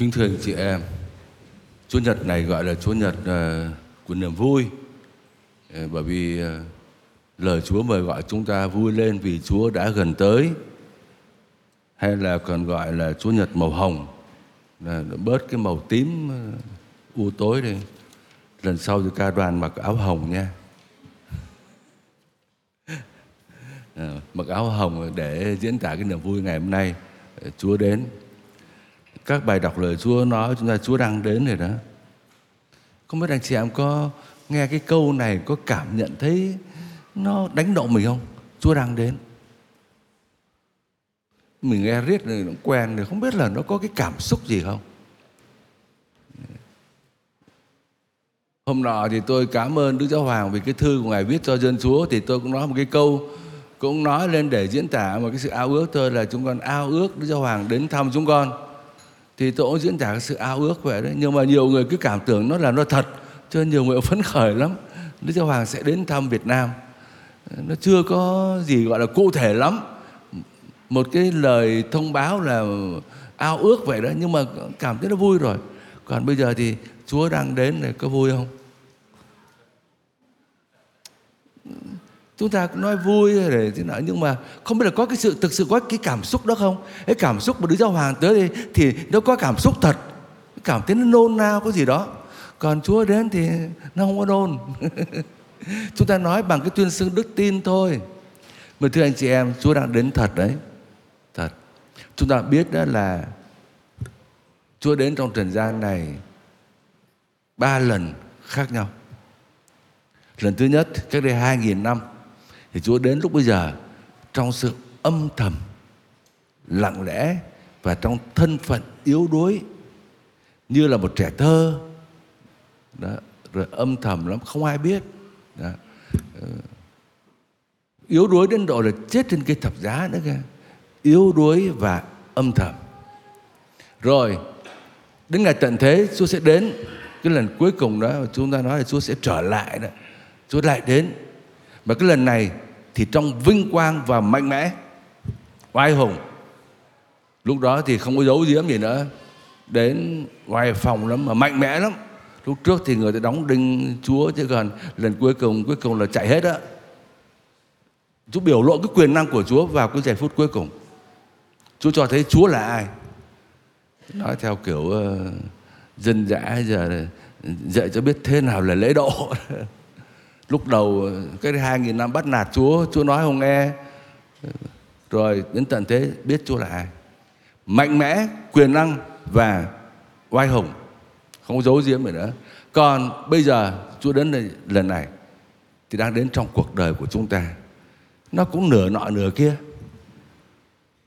Kính thưa anh chị em, Chúa Nhật này gọi là Chúa Nhật của niềm vui, bởi vì lời Chúa mời gọi chúng ta vui lên vì Chúa đã gần tới, hay là còn gọi là Chúa Nhật màu hồng, là bớt cái màu tím u tối đi. Lần sau thì ca đoàn mặc áo hồng nha, mặc áo hồng để diễn tả cái niềm vui ngày hôm nay. Chúa đến. Các bài đọc lời Chúa nói chúng ta Chúa đang đến rồi đó. Không biết anh chị em có nghe cái câu này, có cảm nhận thấy nó đánh động mình không? Chúa đang đến. Mình nghe riết rồi nó quen rồi, không biết là nó có cái cảm xúc gì không. Hôm nọ thì tôi cảm ơn Đức Giáo Hoàng vì cái thư của Ngài viết cho dân Chúa, thì tôi cũng nói một cái câu, cũng nói lên để diễn tả một cái sự ao ước thôi, là chúng con ao ước Đức Giáo Hoàng đến thăm chúng con. Thì tôi cũng diễn tả cái sự ao ước vậy đấy. Nhưng mà nhiều người cứ cảm tưởng nó là nó thật, cho nên nhiều người phấn khởi lắm. Đức Giáo Hoàng sẽ đến thăm Việt Nam. Nó chưa có gì gọi là cụ thể lắm. Một cái lời thông báo là ao ước vậy đó, nhưng mà cảm thấy nó vui rồi. Còn bây giờ thì Chúa đang đến này, có vui không? Chúng ta nói vui để thế nào, nhưng mà không biết là có cái sự thực sự có cái cảm xúc đó không? Cái cảm xúc mà Đức Giáo Hoàng tới đây thì nó có cảm xúc thật, cảm thấy nó nôn nao có gì đó. Còn Chúa đến thì nó không có nôn. Chúng ta nói bằng cái tuyên xưng đức tin thôi. Mà thưa anh chị em, Chúa đang đến thật đấy, thật. Chúng ta biết đó là Chúa đến trong trần gian này 3 lần khác nhau. Lần thứ nhất cách đây 2000 năm, thì Chúa đến lúc bây giờ trong sự âm thầm, lặng lẽ và trong thân phận yếu đuối, như là một trẻ thơ đó, rồi âm thầm lắm, không ai biết đó. Yếu đuối đến độ là chết trên cây thập giá nữa kìa. Yếu đuối và âm thầm. Rồi đến ngày tận thế Chúa sẽ đến. Cái lần cuối cùng đó chúng ta nói là Chúa sẽ trở lại đó. Chúa lại đến. Mà cái lần này thì trong vinh quang và mạnh mẽ, oai hùng. Lúc đó thì không có giấu giếm gì nữa. Đến oai phòng lắm mà mạnh mẽ lắm. Lúc trước thì người ta đóng đinh Chúa, chứ còn lần cuối cùng là chạy hết đó. Chúa biểu lộ cái quyền năng của Chúa vào cái giây phút cuối cùng. Chúa cho thấy Chúa là ai. Nói theo kiểu dân dã giờ dạy cho biết thế nào là lễ độ. Lúc đầu cái 2000 năm bắt nạt Chúa, Chúa nói không nghe. Rồi đến tận thế biết Chúa là ai. Mạnh mẽ, quyền năng và oai hùng, không có giấu giếm gì nữa. Còn bây giờ Chúa đến lần này thì đang đến trong cuộc đời của chúng ta. Nó cũng nửa nọ nửa kia.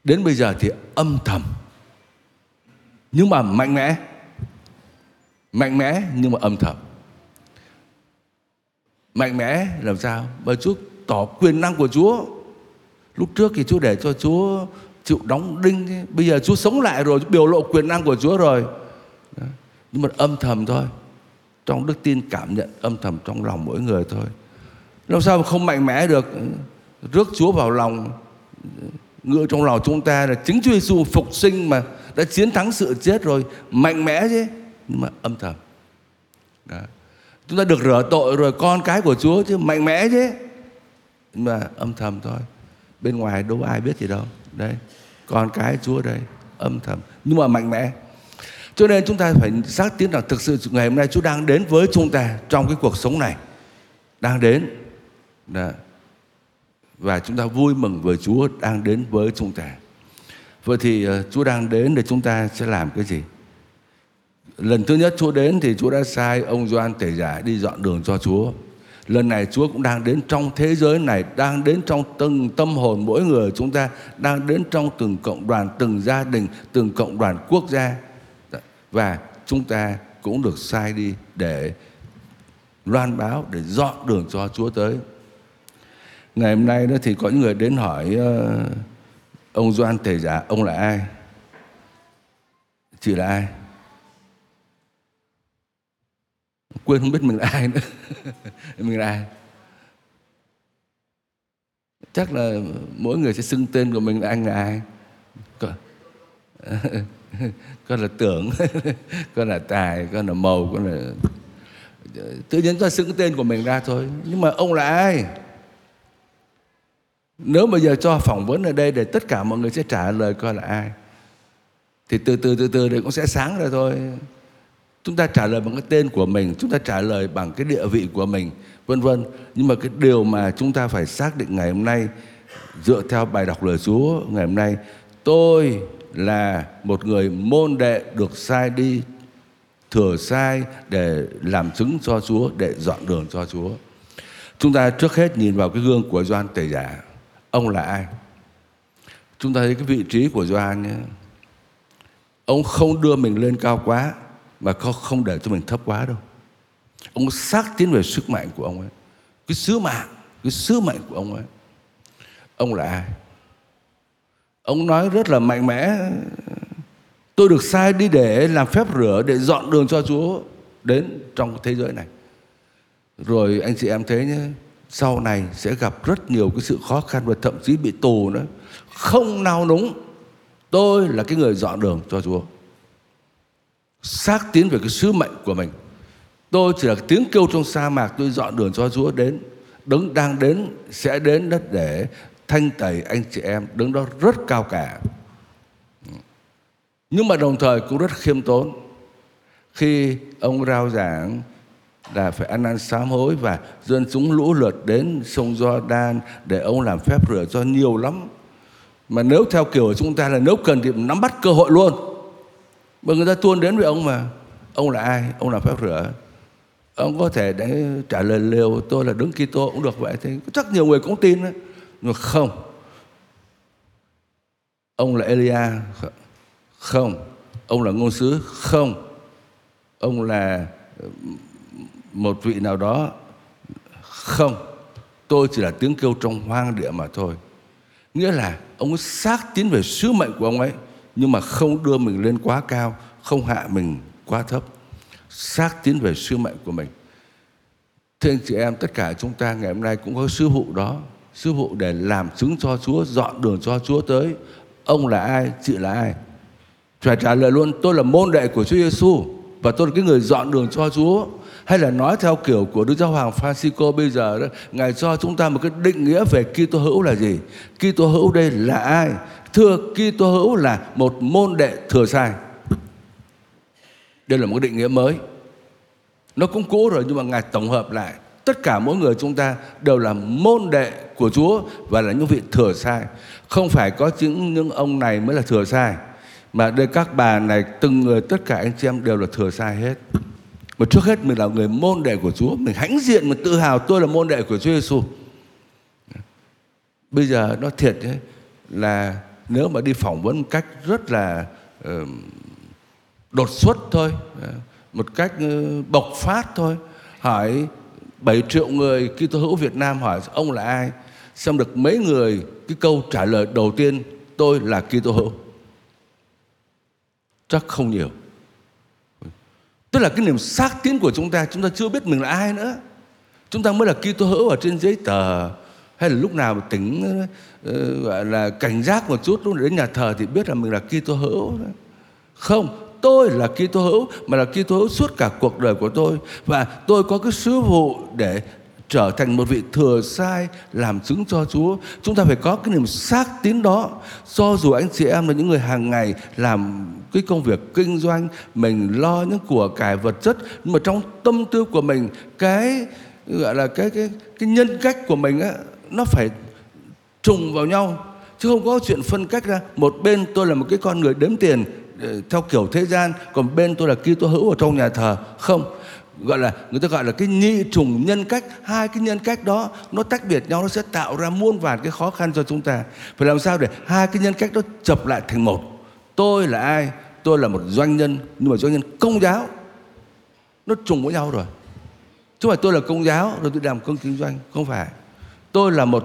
Đến bây giờ thì âm thầm, nhưng mà mạnh mẽ. Mạnh mẽ nhưng mà âm thầm. Mạnh mẽ làm sao? Bởi Chúa tỏ quyền năng của Chúa. Lúc trước thì Chúa để cho Chúa chịu đóng đinh. Bây giờ Chúa sống lại rồi, biểu lộ quyền năng của Chúa rồi. Đó. Nhưng mà âm thầm thôi. Trong đức tin cảm nhận âm thầm trong lòng mỗi người thôi. Làm sao mà không mạnh mẽ được? Rước Chúa vào lòng, ngựa trong lòng chúng ta là chính Chúa Giêsu phục sinh mà đã chiến thắng sự chết rồi. Mạnh mẽ chứ, nhưng mà âm thầm. Đó. Chúng ta được rửa tội rồi, con cái của Chúa chứ, mạnh mẽ chứ, nhưng mà âm thầm thôi. Bên ngoài đâu ai biết gì đâu. Đấy, con cái Chúa đây, âm thầm nhưng mà mạnh mẽ. Cho nên chúng ta phải xác tín rằng thực sự ngày hôm nay Chúa đang đến với chúng ta trong cái cuộc sống này. Đang đến. Đó. Và chúng ta vui mừng với Chúa đang đến với chúng ta. Vậy thì Chúa đang đến để chúng ta sẽ làm cái gì? Lần thứ nhất Chúa đến thì Chúa đã sai ông Gioan Tẩy Giả đi dọn đường cho Chúa. Lần này Chúa cũng đang đến trong thế giới này, đang đến trong từng tâm hồn mỗi người chúng ta, đang đến trong từng cộng đoàn, từng gia đình, từng cộng đoàn quốc gia. Và chúng ta cũng được sai đi để loan báo, để dọn đường cho Chúa tới. Ngày hôm nay đó thì có những người đến hỏi ông Gioan Tẩy Giả, ông là ai? Chị là ai? Quên không biết mình là ai nữa. Mình là ai? Chắc là mỗi người sẽ xưng tên của mình là anh là ai. con là tưởng, con là tài, con là màu, con là... Tự nhiên ta xứng tên của mình ra thôi. Nhưng mà ông là ai? Nếu bây giờ cho phỏng vấn ở đây để tất cả mọi người sẽ trả lời coi là ai, thì từ từ thì cũng sẽ sáng ra thôi. Chúng ta trả lời bằng cái tên của mình, chúng ta trả lời bằng cái địa vị của mình, vân vân. Nhưng mà cái điều mà chúng ta phải xác định ngày hôm nay, dựa theo bài đọc lời Chúa ngày hôm nay, tôi là một người môn đệ được sai đi, thừa sai để làm chứng cho Chúa, để dọn đường cho Chúa. Chúng ta trước hết nhìn vào cái gương của Gioan Tẩy Giả. Ông là ai? Chúng ta thấy cái vị trí của Gioan nhé. Ông không đưa mình lên cao quá, mà không để cho mình thấp quá đâu. Ông xác tín về sức mạnh của ông ấy, cái sứ mạng của ông ấy. Ông là ai? Ông nói rất là mạnh mẽ, tôi được sai đi để làm phép rửa, để dọn đường cho Chúa đến trong thế giới này. Rồi anh chị em thấy nhé, sau này sẽ gặp rất nhiều cái sự khó khăn và thậm chí bị tù nữa. Không nao núng, tôi là cái người dọn đường cho Chúa. Xác tín về cái sứ mệnh của mình. Tôi chỉ là tiếng kêu trong sa mạc, tôi dọn đường cho Chúa đến. Đấng đang đến sẽ đến đất để thanh tẩy anh chị em. Đấng đó rất cao cả, nhưng mà đồng thời cũng rất khiêm tốn. Khi ông rao giảng là phải ăn năn sám hối, và dân chúng lũ lượt đến sông Giođan để ông làm phép rửa cho nhiều lắm. Mà nếu theo kiểu của chúng ta là nếu cần thì nắm bắt cơ hội luôn, bởi người ta tuôn đến với ông mà. Ông là ai? Ông làm phép rửa. Ông có thể trả lời liều, tôi là Đấng Kitô cũng được, vậy thì chắc nhiều người cũng tin đấy. Nhưng mà không. Ông là Elia? Không. Ông là ngôn sứ? Không. Ông là một vị nào đó? Không. Tôi chỉ là tiếng kêu trong hoang địa mà thôi. Nghĩa là ông ấy xác tín về sứ mệnh của ông ấy, nhưng mà không đưa mình lên quá cao, không hạ mình quá thấp. Xác tín về sứ mệnh của mình. Thưa anh chị em, tất cả chúng ta ngày hôm nay cũng có sứ vụ đó. Sứ vụ để làm chứng cho Chúa, dọn đường cho Chúa tới. Ông là ai? Chị là ai? Phải trả lời luôn, tôi là môn đệ của Chúa Giêsu và tôi là cái người dọn đường cho Chúa. Hay là nói theo kiểu của Đức Giáo hoàng Phanxicô bây giờ đó, Ngài cho chúng ta một cái định nghĩa về Kitô hữu là gì? Kitô hữu đây là ai? Thưa, Kitô hữu là một môn đệ thừa sai. Đây là một định nghĩa mới. Nó cũng cũ rồi nhưng mà Ngài tổng hợp lại. Tất cả mỗi người chúng ta đều là môn đệ của Chúa và là những vị thừa sai. Không phải có những ông này mới là thừa sai, mà đây các bà này, từng người, tất cả anh chị em đều là thừa sai hết. Mà trước hết mình là người môn đệ của Chúa. Mình hãnh diện, mình tự hào tôi là môn đệ của Chúa Giêsu. Bây giờ nó thiệt ấy, là nếu mà đi phỏng vấn một cách rất là đột xuất thôi, một cách bộc phát thôi, hỏi 7 triệu người Kitô hữu Việt Nam, hỏi ông là ai, xong được mấy người cái câu trả lời đầu tiên tôi là Kitô hữu, chắc không nhiều. Tức là cái niềm xác tín của chúng ta chưa biết mình là ai nữa. Chúng ta mới là Kitô hữu ở trên giấy tờ, hay là lúc nào tính gọi là cảnh giác một chút, lúc đến nhà thờ thì biết là mình là Kitô hữu. Không, tôi là Kitô hữu, mà là Kitô hữu suốt cả cuộc đời của tôi, và tôi có cái sứ vụ để trở thành một vị thừa sai làm chứng cho Chúa. Chúng ta phải có cái niềm xác tín đó. Cho dù anh chị em là những người hàng ngày làm cái công việc kinh doanh, mình lo những của cải vật chất, nhưng mà trong tâm tư của mình, cái gọi là cái nhân cách của mình á, nó phải trùng vào nhau, chứ không có chuyện phân cách ra. Một bên tôi là một cái con người đếm tiền theo kiểu thế gian, còn bên tôi là Kitô hữu ở trong nhà thờ. Không, gọi là người ta gọi là cái nhị trùng nhân cách. Hai cái nhân cách đó nó tách biệt nhau, nó sẽ tạo ra muôn vàn cái khó khăn cho chúng ta. Phải làm sao để hai cái nhân cách đó chập lại thành một. Tôi là ai? Tôi là một doanh nhân, nhưng mà doanh nhân Công giáo. Nó trùng với nhau rồi. Chứ không phải tôi là Công giáo rồi tôi làm công kinh doanh, không phải. Tôi là một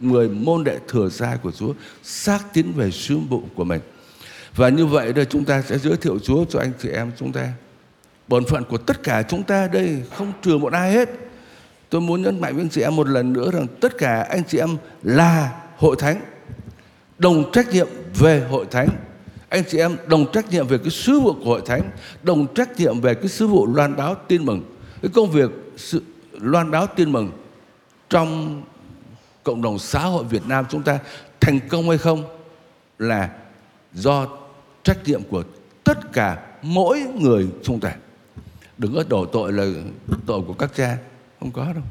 người môn đệ thừa sai của Chúa, xác tín về sứ vụ của mình. Và như vậy đây chúng ta sẽ giới thiệu Chúa cho anh chị em chúng ta. Bổn phận của tất cả chúng ta đây, không trừ một ai hết. Tôi muốn nhấn mạnh với anh chị em một lần nữa rằng tất cả anh chị em là hội thánh, đồng trách nhiệm về hội thánh. anh chị em đồng trách nhiệm về cái sứ vụ của hội thánh, đồng trách nhiệm về cái sứ vụ loan báo tin mừng, cái công việc loan báo tin mừng trong cộng đồng xã hội Việt Nam chúng ta thành công hay không là do trách nhiệm của tất cả mỗi người chúng ta. Đừng có đổ tội là tội của các cha, không có đâu,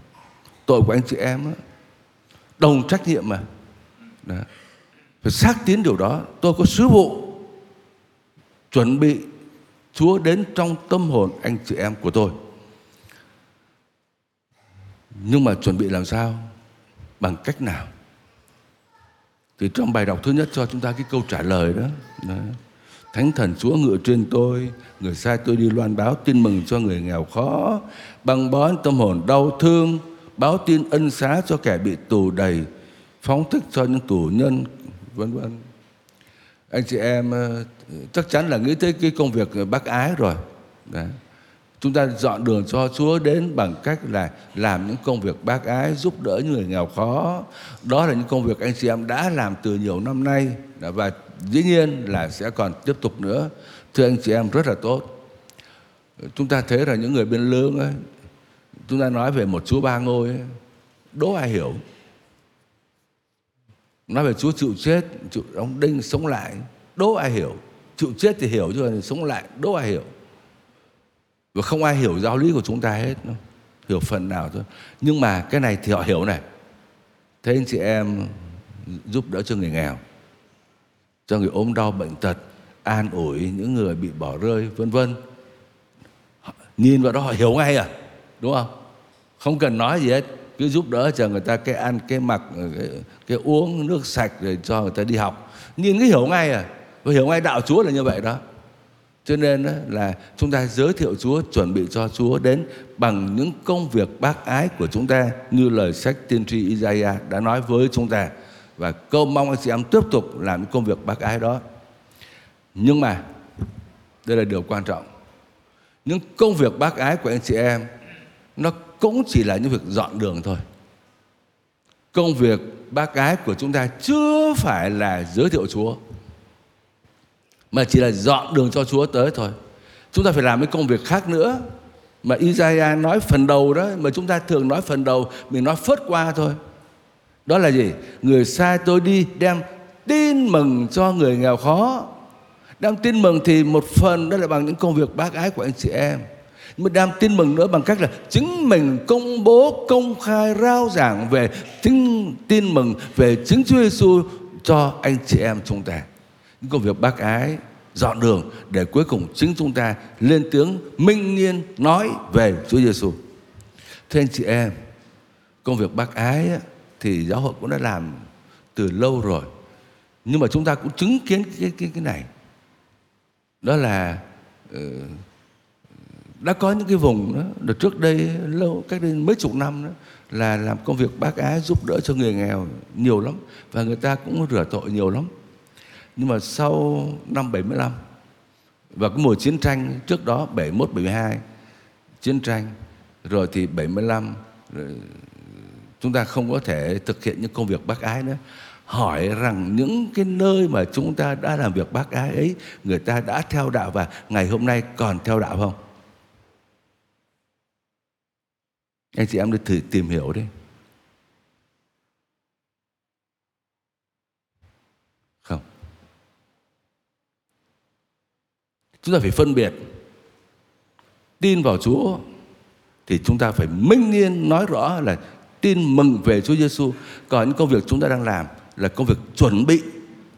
tội của anh chị em đó. Đồng trách nhiệm mà đó. Phải xác tín điều đó. Tôi có sứ vụ chuẩn bị Chúa đến trong tâm hồn anh chị em của tôi, nhưng mà chuẩn bị làm sao, bằng cách nào? Thì trong bài đọc thứ nhất cho chúng ta cái câu trả lời đó, đó. Thánh thần Chúa ngự trên tôi, người sai tôi đi loan báo tin mừng cho người nghèo khó, băng bó tâm hồn đau thương, báo tin ân xá cho kẻ bị tù đầy, phóng thích cho những tù nhân, vân vân. Anh chị em chắc chắn là nghĩ tới cái công việc bác ái rồi. Đấy. Chúng ta dọn đường cho Chúa đến bằng cách là làm những công việc bác ái, giúp đỡ những người nghèo khó. Đó là những công việc anh chị em đã làm từ nhiều năm nay, và dĩ nhiên là sẽ còn tiếp tục nữa. Thưa anh chị em, rất là tốt. Chúng ta thấy là những người biên lương ấy, chúng ta nói về một Chúa ba ngôi ấy, đố ai hiểu. Nói về Chúa chịu chết, chịu đóng đinh, sống lại, đố ai hiểu. Chịu chết thì hiểu, chứ sống lại đố ai hiểu. Và không ai hiểu giáo lý của chúng ta hết, hiểu phần nào thôi. Nhưng mà cái này thì họ hiểu này. Thế anh chị em giúp đỡ cho người nghèo, cho người ốm đau bệnh tật, an ủi những người bị bỏ rơi, vân vân. Nhìn vào đó họ hiểu ngay à, đúng không? Không cần nói gì hết, cứ giúp đỡ cho người ta cái ăn, cái mặc, cái uống nước sạch, rồi cho người ta đi học. Nhìn cái hiểu ngay à, và hiểu ngay đạo Chúa là như vậy đó. Cho nên là chúng ta giới thiệu Chúa, chuẩn bị cho Chúa đến bằng những công việc bác ái của chúng ta, như lời sách tiên tri Isaiah đã nói với chúng ta. Và cầu mong anh chị em tiếp tục làm những công việc bác ái đó. Nhưng mà đây là điều quan trọng, những công việc bác ái của anh chị em nó cũng chỉ là những việc dọn đường thôi. Công việc bác ái của chúng ta chưa phải là giới thiệu Chúa, mà chỉ là dọn đường cho Chúa tới thôi. Chúng ta phải làm cái công việc khác nữa mà Isaiah nói phần đầu đó, mà chúng ta thường nói phần đầu, mình nói phớt qua thôi. Đó là gì? Người sai tôi đi đem tin mừng cho người nghèo khó. Đem tin mừng thì một phần đó là bằng những công việc bác ái của anh chị em, mà đem tin mừng nữa bằng cách là chính mình công bố, công khai, rao giảng về tin mừng về chính Chúa Giêsu cho anh chị em chúng ta. Những công việc bác ái dọn đường để cuối cùng chính chúng ta lên tiếng minh nghiên nói về Chúa Giêsu. Thưa anh chị em, công việc bác ái ấy, thì giáo hội cũng đã làm từ lâu rồi, nhưng mà chúng ta cũng chứng kiến cái này. Đó là đã có những cái vùng đó, được trước đây lâu, cách đây mấy chục năm đó, là làm công việc bác ái giúp đỡ cho người nghèo nhiều lắm, và người ta cũng rửa tội nhiều lắm. Nhưng mà sau năm 75 và cái mùa chiến tranh trước đó, 71-72 chiến tranh, rồi thì 75 rồi, chúng ta không có thể thực hiện những công việc bác ái nữa. Hỏi rằng những cái nơi mà chúng ta đã làm việc bác ái ấy, người ta đã theo đạo và ngày hôm nay còn theo đạo không? Anh chị em đi thử tìm hiểu đi. Không. Chúng ta phải phân biệt. Tin vào Chúa thì chúng ta phải minh nghiên nói rõ là tin mừng về Chúa Giêsu. Còn những công việc chúng ta đang làm là công việc chuẩn bị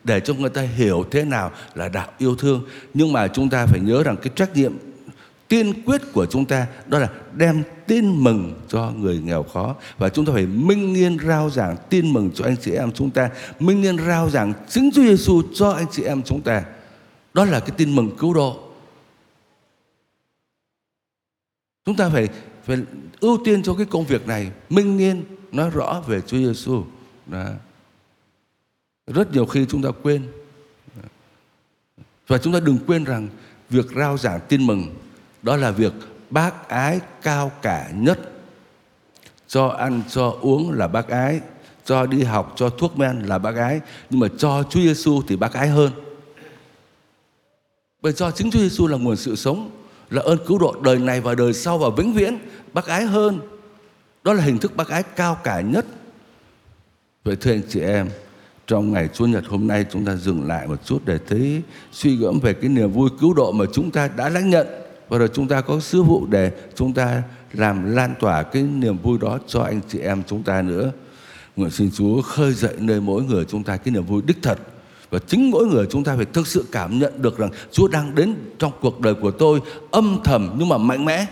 để cho người ta hiểu thế nào là đạo yêu thương. Nhưng mà chúng ta phải nhớ rằng cái trách nhiệm tiên quyết của chúng ta đó là đem tin mừng cho người nghèo khó. Và chúng ta phải minh nghiên rao giảng tin mừng cho anh chị em chúng ta, minh nghiên rao giảng chính Chúa Giêsu cho anh chị em chúng ta. Đó là cái tin mừng cứu độ. Chúng ta phải ưu tiên cho cái công việc này, minh nghiên nói rõ về Chúa Giêsu. Rất nhiều khi chúng ta quên. Và chúng ta đừng quên rằng việc rao giảng tin mừng đó là việc bác ái cao cả nhất. Cho ăn, cho uống là bác ái, cho đi học, cho thuốc men là bác ái, nhưng mà cho Chúa Giêsu thì bác ái hơn. Bởi do chính Chúa Giêsu là nguồn sự sống, là ơn cứu độ đời này và đời sau và vĩnh viễn, bác ái hơn. Đó là hình thức bác ái cao cả nhất. Vậy thưa anh chị em, trong ngày Chúa Nhật hôm nay chúng ta dừng lại một chút để thấy suy gẫm về cái niềm vui cứu độ mà chúng ta đã lãnh nhận. Và rồi chúng ta có sứ vụ để chúng ta làm lan tỏa cái niềm vui đó cho anh chị em chúng ta nữa. Nguyện xin Chúa khơi dậy nơi mỗi người chúng ta cái niềm vui đích thật. Và chính mỗi người chúng ta phải thực sự cảm nhận được rằng Chúa đang đến trong cuộc đời của tôi âm thầm nhưng mà mạnh mẽ.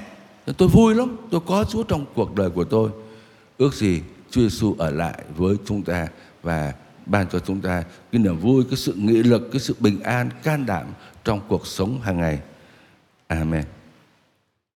Tôi vui lắm, tôi có Chúa trong cuộc đời của tôi. Ước gì Chúa Giêsu ở lại với chúng ta và ban cho chúng ta cái niềm vui, cái sự nghị lực, cái sự bình an, can đảm trong cuộc sống hàng ngày. Amen.